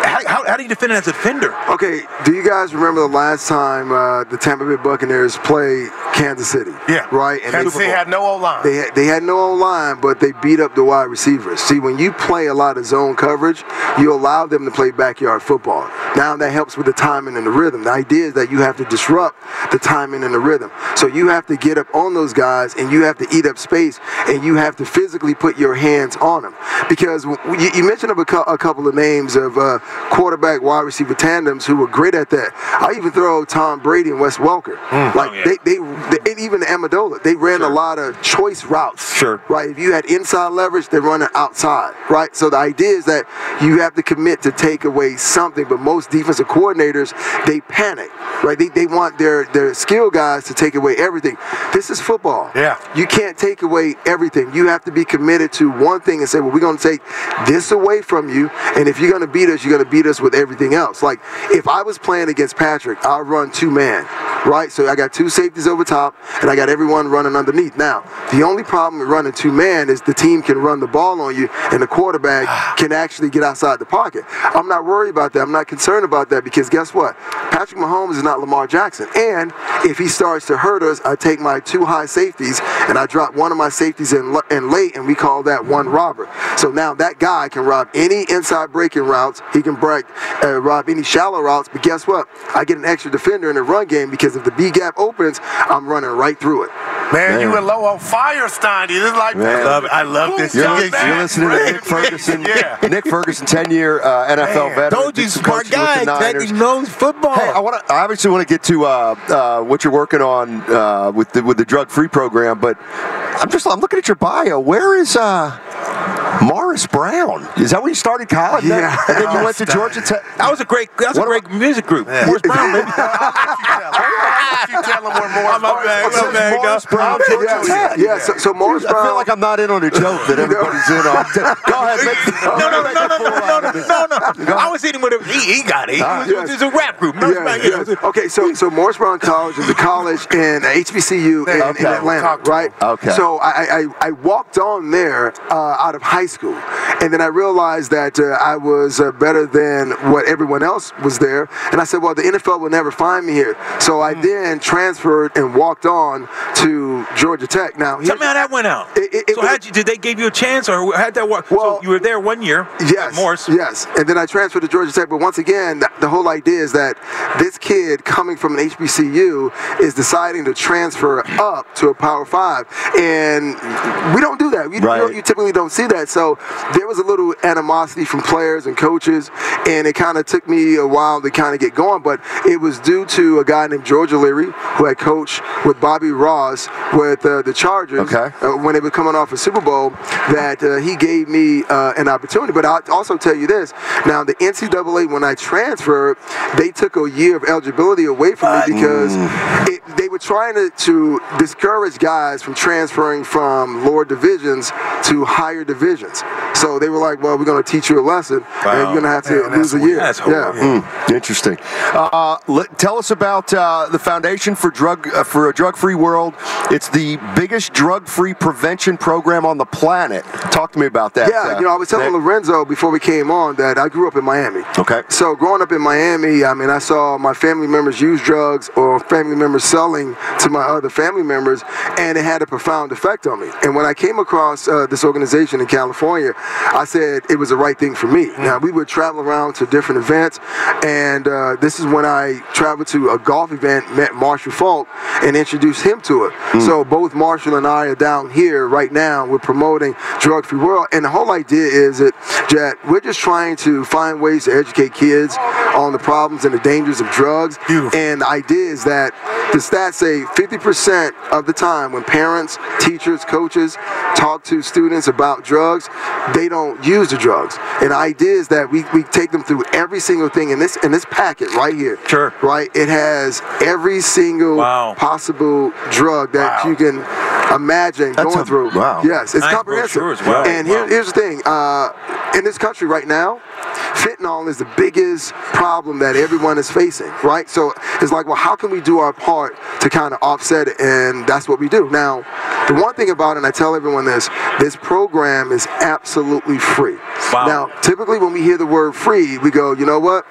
How, how, how do you defend it as a defender? Okay, do you guys remember the last time uh, the Tampa Bay Buccaneers played Kansas City? Yeah. Right? And Kansas City had no O-line. They had, they had no O-line, but they beat up the wide receivers. See, when you play a lot of zone coverage, you allow them to play backyard football. Now that helps with the timing and the rhythm. The idea is that you have to disrupt the timing and the rhythm. So you have to get up on those guys, and you have to eat up space, and you have to physically put your hands on them. Because you, you mentioned a couple of names of uh, quarterback, wide receiver tandems who were great at that. I even throw Tom Brady and Wes Welker. Mm, like oh, yeah. they, they, they, and even Amendola, they ran sure. a lot of choice routes. Sure. Right. If you had inside leverage, they're running outside. Right. So the idea is that you have to commit to take away something. But most defensive coordinators, they panic. Right. They they want their their skill guys to take away everything. This is football. Yeah. You can't take away everything. You have to be committed to one thing and say, well, we're going to take this away from you, and if you're going to beat us, you're going to beat us with everything else. Like, if I was playing against Patrick, I'll run two-man, right? So I got two safeties over top, and I got everyone running underneath. Now, the only problem with running two-man is the team can run the ball on you, and the quarterback can actually get outside the pocket. I'm not worried about that. I'm not concerned about that, because guess what? Patrick Mahomes is not Lamar Jackson, and if he starts to hurt us, I take my two high safeties, and I drop one of my safeties in, in late, and we call that one robber. So now that guy can rob any inside breaking routes. He can break, uh, rob any shallow routes. But guess what? I get an extra defender in the run game, because if the B gap opens, I'm running right through it. Man, man. You and Lowe on fire, Steiny. This is like, man, I love it. I love this. You're, you're listening to Nick Ferguson. yeah. Nick Ferguson, ten-year uh, N F L man, veteran. Told you, smart guy. That knows football. Hey, I want to. I obviously want to get to uh, uh, what you're working on uh, with the, with the drug-free program, but I'm just I'm looking at your bio. Where is uh? Morris Brown. Is that when you started college? Yeah. And then you went to Georgia Tech. That was a great, that was a great music group. Yeah. Morris Brown, baby. I'll let you tell him where Morris Brown is. I'm up, Morris Brown, Georgia Tech. Yeah, so, so Morris Brown. I feel like I'm not in on a joke that everybody's in on. Go ahead. Make, no, no, no, no, no, no, no, no. I was eating with him. He, he got it. He was, yeah. It was a rap group. Morris yeah, Brown, yeah. Yeah. Okay, so, so Morris Brown College is a college in H B C U in, okay. in Atlanta, right? Okay. So I, I, I walked on there uh, out of high school, and then I realized that uh, I was uh, better than what everyone else was there, and I said, well, the N F L will never find me here, so I mm. then transferred and walked on to Georgia Tech. Now, tell me how that went out. It, it, so it, how'd you, did they give you a chance, or how'd that work? Well, so you were there one year, yes, Morris. Yes, and then I transferred to Georgia Tech, but once again, the, the whole idea is that this kid coming from an H B C U is deciding to transfer up to a Power Five, and we don't do that. We, right. you, know, you typically don't see that. So there was a little animosity from players and coaches, and it kind of took me a while to kind of get going, but it was due to a guy named George O'Leary, who had coached with Bobby Ross with uh, the Chargers okay. uh, when they were coming off a Super Bowl, that uh, he gave me uh, an opportunity. But I'll also tell you this. Now, the N C double A, when I transferred, they took a year of eligibility away from me because mm. it, they were trying to, to discourage guys from transferring from lower divisions to higher divisions. So they were like, well, we're going to teach you a lesson, wow. and you're going to have to Man, lose a year. That's horrible. Yeah. Mm, interesting. Uh, let, tell us about uh, the Foundation for Drug uh, for a Drug-Free World. It's the biggest drug-free prevention program on the planet. Talk to me about that. Yeah, uh, you know, I was telling Nick. Lorenzo before we came on that I grew up in Miami. Okay. So growing up in Miami, I mean, I saw my family members use drugs or family members selling to my other family members, and it had a profound effect on me. And when I came across uh, this organization in California, California, I said it was the right thing for me. Mm-hmm. Now, we would travel around to different events, and uh, this is when I traveled to a golf event, met Marshall Falk, and introduced him to it. Mm-hmm. So both Marshall and I are down here right now. We're promoting Drug Free World, and the whole idea is that, that we're just trying to find ways to educate kids on the problems and the dangers of drugs. Beautiful. And the idea is that the stats say fifty percent of the time when parents, teachers, coaches talk to students about drugs, they don't use the drugs. And the idea is that we, we take them through every single thing in this in this packet right here. Sure. Right? It has every single wow. possible drug that wow. you can imagine That's going a, through. Wow. Yes, it's nice comprehensive. Well. And here, wow. here's the thing. Uh, in this country right now, fentanyl is the biggest problem that everyone is facing, right? So it's like, well, how can we do our part to kind of offset it? And that's what we do. Now, the one thing about it, and I tell everyone this, this program is absolutely free. Wow. Now, typically when we hear the word free, we go, you know what?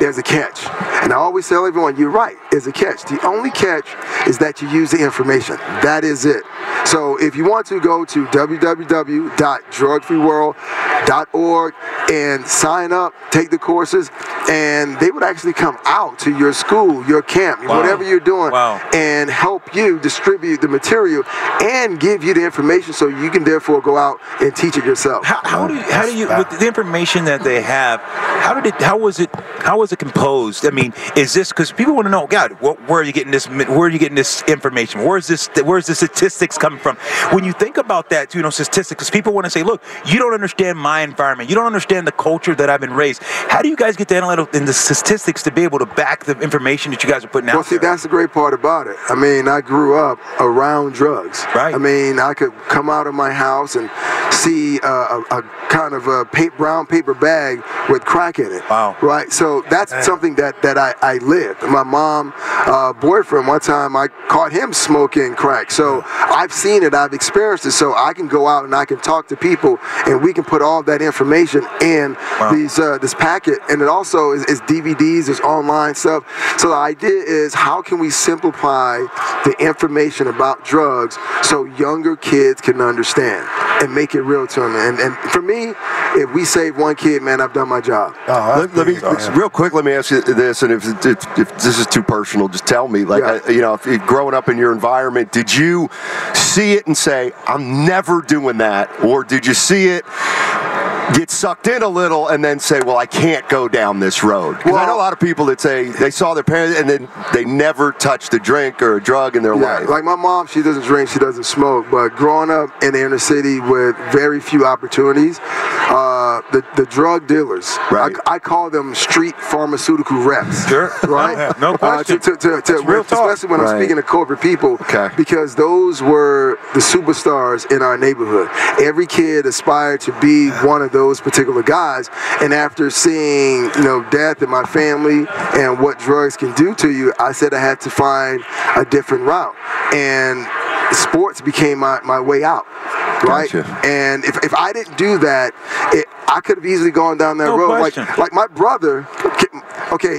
There's a catch. And I always tell everyone, you're right, there's a catch. The only catch is that you use the information. That is it. So if you want to, go to w w w dot drug free world dot org and sign up, take the courses, and they would actually come out to your school, your camp, wow. whatever you're doing, wow. and help you distribute the material and give you the information so you can therefore go out and teach it yourself. How, how do you, how do you with the information that they have, how did it, how was it, how was it composed? I mean, is this, because people want to know, God, where are you getting this, where are you getting this information? Where's this, where's the statistics coming from? When you think about that, you know, statistics, people want to say, look, you don't understand my environment. You don't understand the culture that I've been raised. How do you guys get the analytical and the statistics to be able to back the information that you guys are putting well, out see, there? Well, see, that's the great part about it. I mean, I grew up around drugs. Right. I mean, I could come out of my house and see a, a, a kind of a paper, brown paper bag with crack in it. Wow. Right? So that's Damn. something that, that I, I lived. My mom, uh, boyfriend, one time I caught him smoking crack. So yeah. I've seen it. I've experienced it. So I can go out and I can talk to people and we can put all that information in wow. these uh, this packet. And it also is, is D V Ds, there's online stuff. So the idea is, how can we simplify the information about drugs so younger kids can understand and make it real to them? And, and for me, if we save one kid, man, I've done my job. Uh, let, let me, real quick, let me ask you this, and if, if, if this is too personal, just tell me. Like, yeah. I, you know, if you're growing up in your environment, did you see it and say, I'm never doing that? Or did you see it, get sucked in a little, and then say, well, I can't go down this road? Because well, I know a lot of people that say they saw their parents and then they never touched a drink or a drug in their yeah, life. Like my mom, she doesn't drink, she doesn't smoke, but growing up in the inner city with very few opportunities, uh, the, the drug dealers, right. I, I call them street pharmaceutical reps. Sure. Right? No question. Uh, to, to, to, to, real talk. Especially when right. I'm speaking to corporate people, okay. because those were the superstars in our neighborhood. Every kid aspired to be yeah. one of those particular guys, and after seeing, you know, death in my family and what drugs can do to you, I said I had to find a different route, and sports became my, my way out, right? Gotcha. And if, if I didn't do that, it, I could have easily gone down that no road. Question. Like like my brother, okay,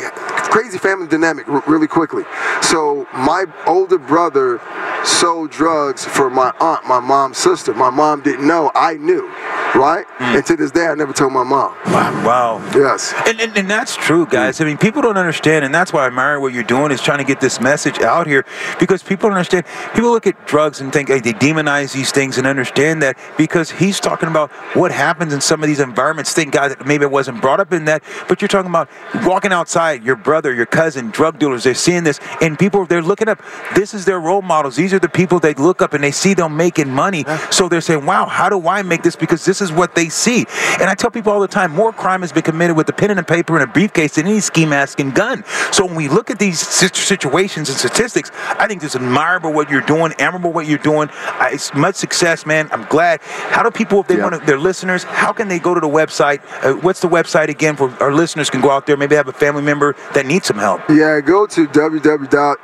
crazy family dynamic r- really quickly. So my older brother sold drugs for my aunt, my mom's sister. My mom didn't know. I knew. Right? Mm. And to this day, I never told my mom. Wow. wow. Yes. And, and and that's true, guys. I mean, people don't understand, and that's why I admire what you're doing, is trying to get this message out here, because people don't understand. People look at drugs and think, hey, they demonize these things, and understand that because he's talking about what happens in some of these environments. Think, guys, that maybe it wasn't brought up in that, but you're talking about walking outside, your brother, your cousin, drug dealers, they're seeing this, and people, they're looking up. This is their role models. These are the people they look up, and they see them making money. So they're saying, wow, how do I make this? Because this is what they see. And I tell people all the time, more crime has been committed with a pen and a paper and a briefcase than any ski mask and gun. So when we look at these situations and statistics, I think it's admirable what you're doing, admirable what you're doing. I, it's much success, man. I'm glad. How do people, if they yeah. want to, their listeners, how can they go to the website? Uh, what's the website again for our listeners can go out there, maybe have a family member that needs some help? Yeah, go to w w w dot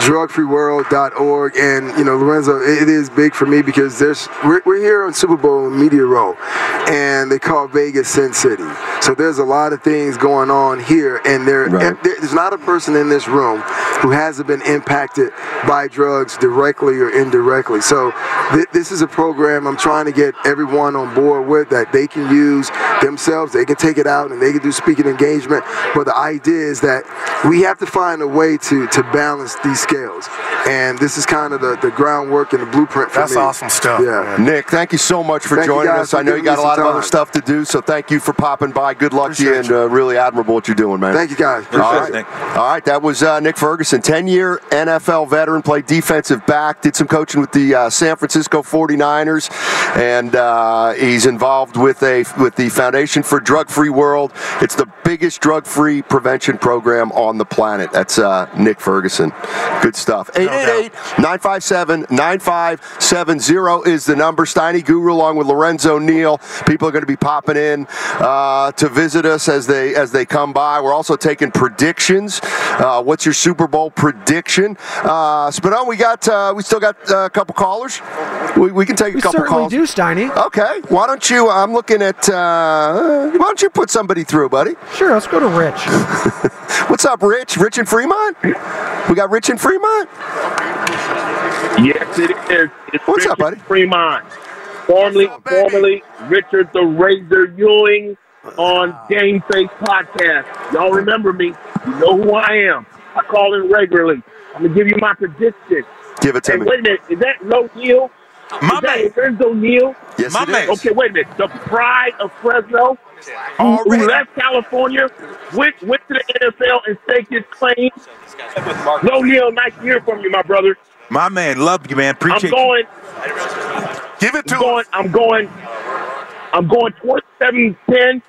drug free world dot org. And, you know, Lorenzo, it is big for me because there's we're, we're here on Super Bowl Media Row, and they call Vegas Sin City. So there's a lot of things going on here, and there, right. and there's not a person in this room who hasn't been impacted by drugs directly or indirectly. So th- this is a program I'm trying to get everyone on board with, that they can use themselves, they can take it out, and they can do speaking engagement. But the idea is that we have to find a way to, to balance these scales. And this is kind of the, the groundwork and the blueprint for That's me. That's awesome stuff. Yeah. Nick, thank you so much for thank joining us. I know know you got a lot of other stuff to do, so thank you for popping by. Good luck to you, and uh, really admirable what you're doing, man. Thank you, guys. Appreciate All right. it, Nick. All right, that was uh, Nick Ferguson, ten-year N F L veteran, played defensive back, did some coaching with the uh, San Francisco forty-niners, and uh, he's involved with a with the Foundation for Drug-Free World. It's the biggest drug-free prevention program on the planet. That's uh, Nick Ferguson. Good stuff. eight eight eight, nine five seven, nine five seven zero is the number. Steiny Guru along with Lorenzo Neal. People are going to be popping in uh, to visit us as they as they come by. We're also taking predictions. Uh, what's your Super Bowl prediction? Uh, Spino, we got uh, we still got a couple callers. We, we can take we a couple calls. We certainly do, Steiny. Okay. Why don't you? I'm looking at. Uh, why don't you put somebody through, buddy? Sure. Let's go to Rich. What's up, Rich? Rich in Fremont. We got Rich in Fremont. Yes, it is. It's What's Richard up, buddy? Fremont. Formerly, up, formerly Richard the Razor Ewing on Game Face Podcast. Y'all remember me. You know who I am. I call in regularly. I'm going to give you my prediction. Give it to hey, me. Wait a minute. Is that Low Neal? My is man. That Lorenzo Neal? Yes, my it man. Is. Okay, wait a minute. The pride of Fresno, who, who left California, went, went to the N F L and staked his claim. Low Neal, nice to hear from you, my brother. My man, love you, man. Appreciate I'm going, you. Give it to I'm going, us. I'm going, I'm going twenty-seven ten,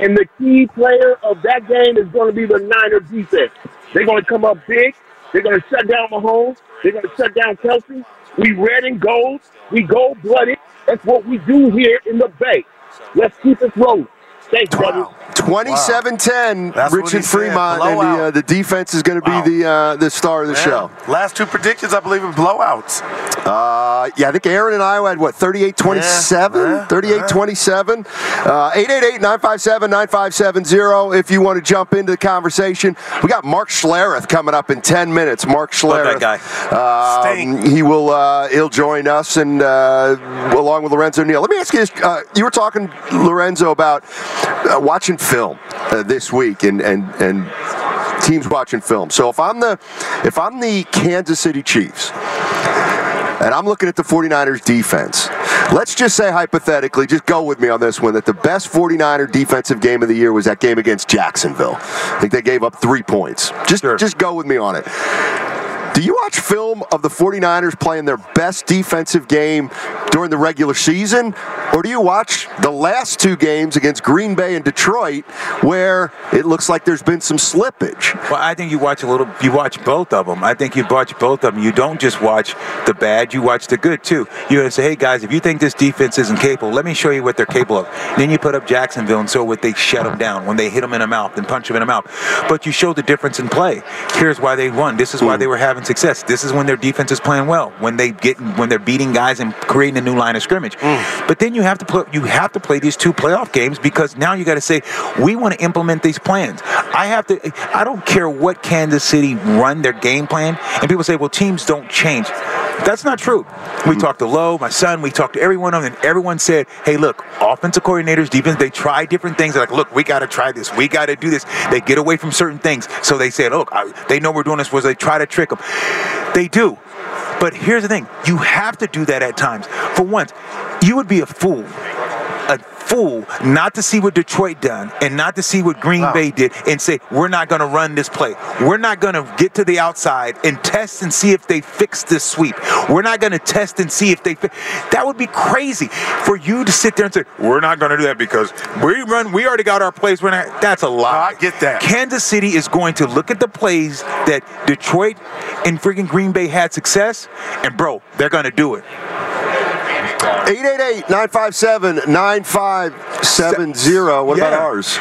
and the key player of that game is going to be the Niner defense. They're going to come up big. They're going to shut down Mahomes. They're going to shut down Kelce. We red and gold. We gold-blooded. That's what we do here in the Bay. Let's keep it rolling. Thanks, wow. brother. twenty-seven ten, wow. Richard Fremont, and the, uh, the defense is going to wow. be the uh, the star of the Man. show. Last two predictions, I believe, are blowouts. Uh, yeah, I think Aaron and I had, what, thirty-eight twenty-seven? thirty-eight twenty-seven. eight eight eight, nine five seven, nine five seven zero if you want to jump into the conversation. We got Mark Schlereth coming up in ten minutes. Mark Schlereth. Love that guy. Um, he will, uh, he'll join us and uh, along with Lorenzo Neal. Let me ask you this. Uh, you were talking, Lorenzo, about Uh, watching film uh, this week and, and, and teams watching film. So if I'm the if I'm the Kansas City Chiefs and I'm looking at the forty-niners defense, let's just say hypothetically, just go with me on this one, that the best forty-niner defensive game of the year was that game against Jacksonville. I think they gave up three points. Just, sure. just go with me on it. Do you watch film of the forty-niners playing their best defensive game during the regular season, or do you watch the last two games against Green Bay and Detroit where it looks like there's been some slippage? Well, I think you watch a little. You watch both of them. I think you watch both of them. You don't just watch the bad. You watch the good, too. You're going to say, hey, guys, if you think this defense isn't capable, let me show you what they're capable of. And then you put up Jacksonville, and so what they shut them down when they hit them in the mouth and punch them in the mouth. But you show the difference in play. Here's why they won. This is why they were having success. This is when their defense is playing well, when they get when they're beating guys and creating a new line of scrimmage. Mm. But then you have to put you have to play these two playoff games, because now you got to say, we want to implement these plans. I have to I don't care what Kansas City run their game plan, and people say, well, teams don't change. That's not true. We mm. talked to Lowe, my son, we talked to every one of them, and everyone said, hey, look, offensive coordinators, defense, they try different things. They're like, look, we got to try this. We got to do this. They get away from certain things. So they said, look, I, they know we're doing this, was they try to trick them. They do. But here's the thing. You have to do that at times. For once, you would be a fool. A fool not to see what Detroit done and not to see what Green wow. Bay did and say, we're not going to run this play. We're not going to get to the outside and test and see if they fix this sweep. We're not going to test and see if they fi-. That would be crazy for you to sit there and say, we're not going to do that because we run. We already got our plays. We're not. That's a lie. No, I get that. Kansas City is going to look at the plays that Detroit and freaking Green Bay had success, and, bro, they're going to do it. eight eight eight, nine five seven, nine five seven zero. What yeah. about ours?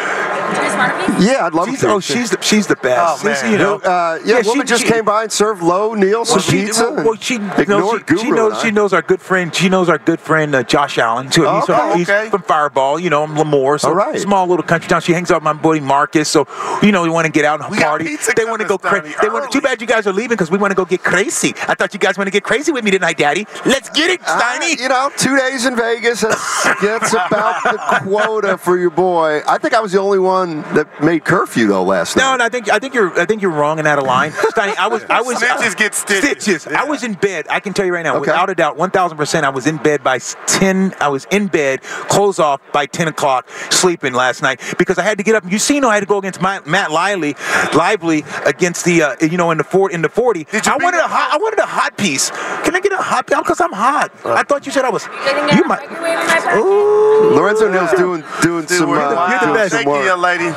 Yeah, I'd love she's, to. Oh, she's the, she's the best. Oh, man. You know, uh, yeah, yeah, a woman she, just she, came by and served Low Neal some well, she, pizza. Well, well, she, no, she, she knows. She knows our good friend. She knows our good friend uh, Josh Allen too. Oh, he's, okay, our, he's okay. from Fireball. You know, I'm Lemoore. So All right. small little country town. She hangs out with my buddy Marcus. So you know, we want to get out and we party. They want to go crazy. They want. Too bad you guys are leaving because we want to go get crazy. I thought you guys want to get crazy with me tonight, Daddy. Let's get it, Steiny. Uh, you know, two days in Vegas. That's about the quota for your boy. I think I was the only one that made curfew though last night. No, and I think I think you're I think you're wrong and out of line. Steiny, I was I was stitches get stitches. stitches. Yeah. I was in bed. I can tell you right now, okay. without a doubt, one thousand percent. I was in bed by ten. I was in bed, clothes off by ten o'clock, sleeping last night because I had to get up. You see, no, I had to go against my, Matt Lively, Lively against the uh, you know in the four in the forty. Did you I wanted a hot. I wanted a hot piece. Can I get a hot piece? Because I'm hot. Uh, I thought you said I was. You, you might. Ooh. Lorenzo Neal's doing doing Dude, some. You're the, uh, you're the best. Thank you, young lady.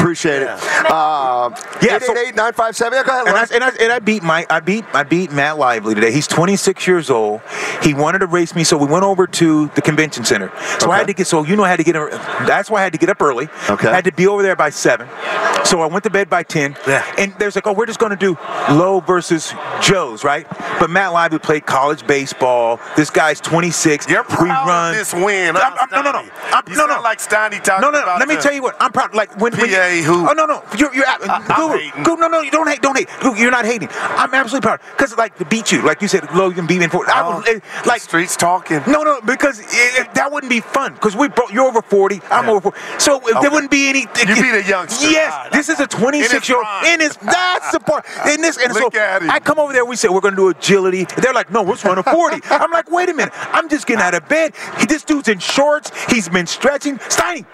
Appreciate yeah. it. Um, yeah, eight eight eight, nine five seven. Yeah, go ahead. And I, and, I, and I beat my I beat I beat Matt Lively today. He's twenty-six years old. He wanted to race me, so we went over to the convention center. So okay. I had to get. So you know, I had to get. That's why I had to get up early. Okay. I had to be over there by seven. So I went to bed by ten. Yeah. And there's like, oh, we're just going to do Lowe versus Joe's, right? But Matt Lively played college baseball. This guy's twenty-six. You're proud we run. Of this win. I'm, I'm, no, no, no. I'm, you no, sound no. like Steiny talking no, no, about. No, no. Let me tell you what. I'm proud. Like when. P A when you, who? Oh no, no. You're you're. I, Guru, Guru, no, no. You don't hate. Don't hate. Guru, you're not hating. I'm absolutely proud because like to beat you, like you said, Lowe, you can beat me in four. I was um, like streets talking. No, no, because it, it, that wouldn't be fun because we bro- you're over forty. I'm yeah. over forty. So okay. there wouldn't be any. It, you beat a youngster. Yes. Ah, this is a twenty-six-year-old. And it's that's the part. And this and Look so I come over there. We said we're going to do agility. They're like, no, let's run a forty. I'm like, wait a minute. I'm just getting out of bed. He, this dude's in shorts. He's been stretching. Steiny,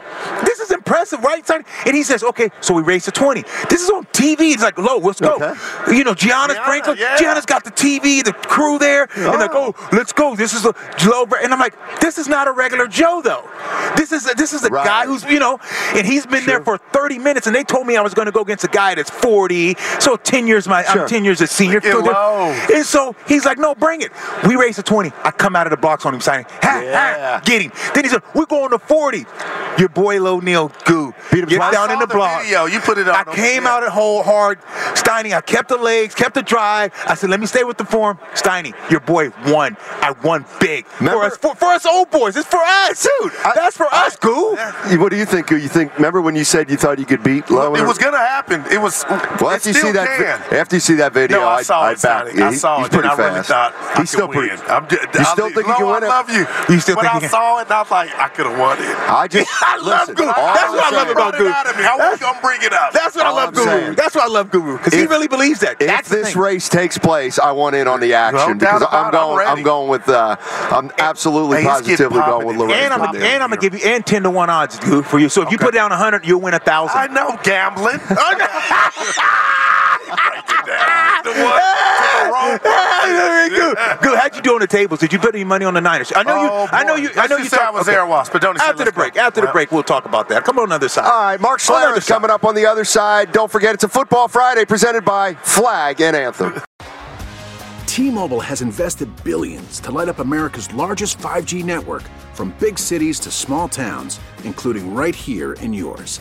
this is impressive, right, Steiny? And he says, okay. So we race to twenty. This is on T V. It's like, Lowe, let's go. Okay. You know, Giannis Franklin. Yeah. Giannis got the T V, the crew there, oh. and like, oh, let's go. This is a Lowe. And I'm like, this is not a regular Joe though. This is a, this is a right. guy who's you know, and he's been sure. there for thirty minutes, and they told. Told me I was going to go against a guy that's forty, so ten years my sure. I'm ten years a senior. And so he's like, "No, bring it." We race to twenty. I come out of the box on him, signing, ha, yeah. ha, get him. Then he said, "We're going to forty." Your boy Lorenzo Neal, goo, get down I saw in the, the block. Video. You put it on. I them. came yeah. out at whole hard, Steiny. I kept the legs, kept the drive. I said, "Let me stay with the form, Steiny." Your boy won. I won big remember? for us, for, for us old boys. It's for us, dude. I, that's for I, us, goo. Yeah. What do you think, goo? You think? Remember when you said you thought you could beat? Lowe It was going to happen. It was. Well, after you see that, vi- after you see that video, no, I, I saw I, it. I, he, I saw he's it. Pretty I really fast. thought I he's still pretty. I'm just, you I still think you can win it? I love you. You still but think I saw it, and I was like, I could have won it. I just. I love Guru. That's what I love about Guru. I was going to bring it up. That's what I love Guru. That's what I love Guru because he really believes that. If this race takes place, I want in on the action because I'm going. I'm going with. I'm absolutely positively going with Lorenzo. And I'm gonna give you and ten to one odds, Guru, for you. So if you put down a hundred, you'll win a thousand. I know. Gambling. The one, the Good. How'd you do on the tables? Did you put any money on the Niners? I know you. Oh, I know you. I know you said I was okay. there once, but don't. After the break. Go. After well. the break, we'll talk about that. Come on, the other side. All right, Mark Schlereth is coming up on the other side. Don't forget, it's a Football Friday presented by Flag and Anthem. T-Mobile has invested billions to light up America's largest five G network, from big cities to small towns, including right here in yours.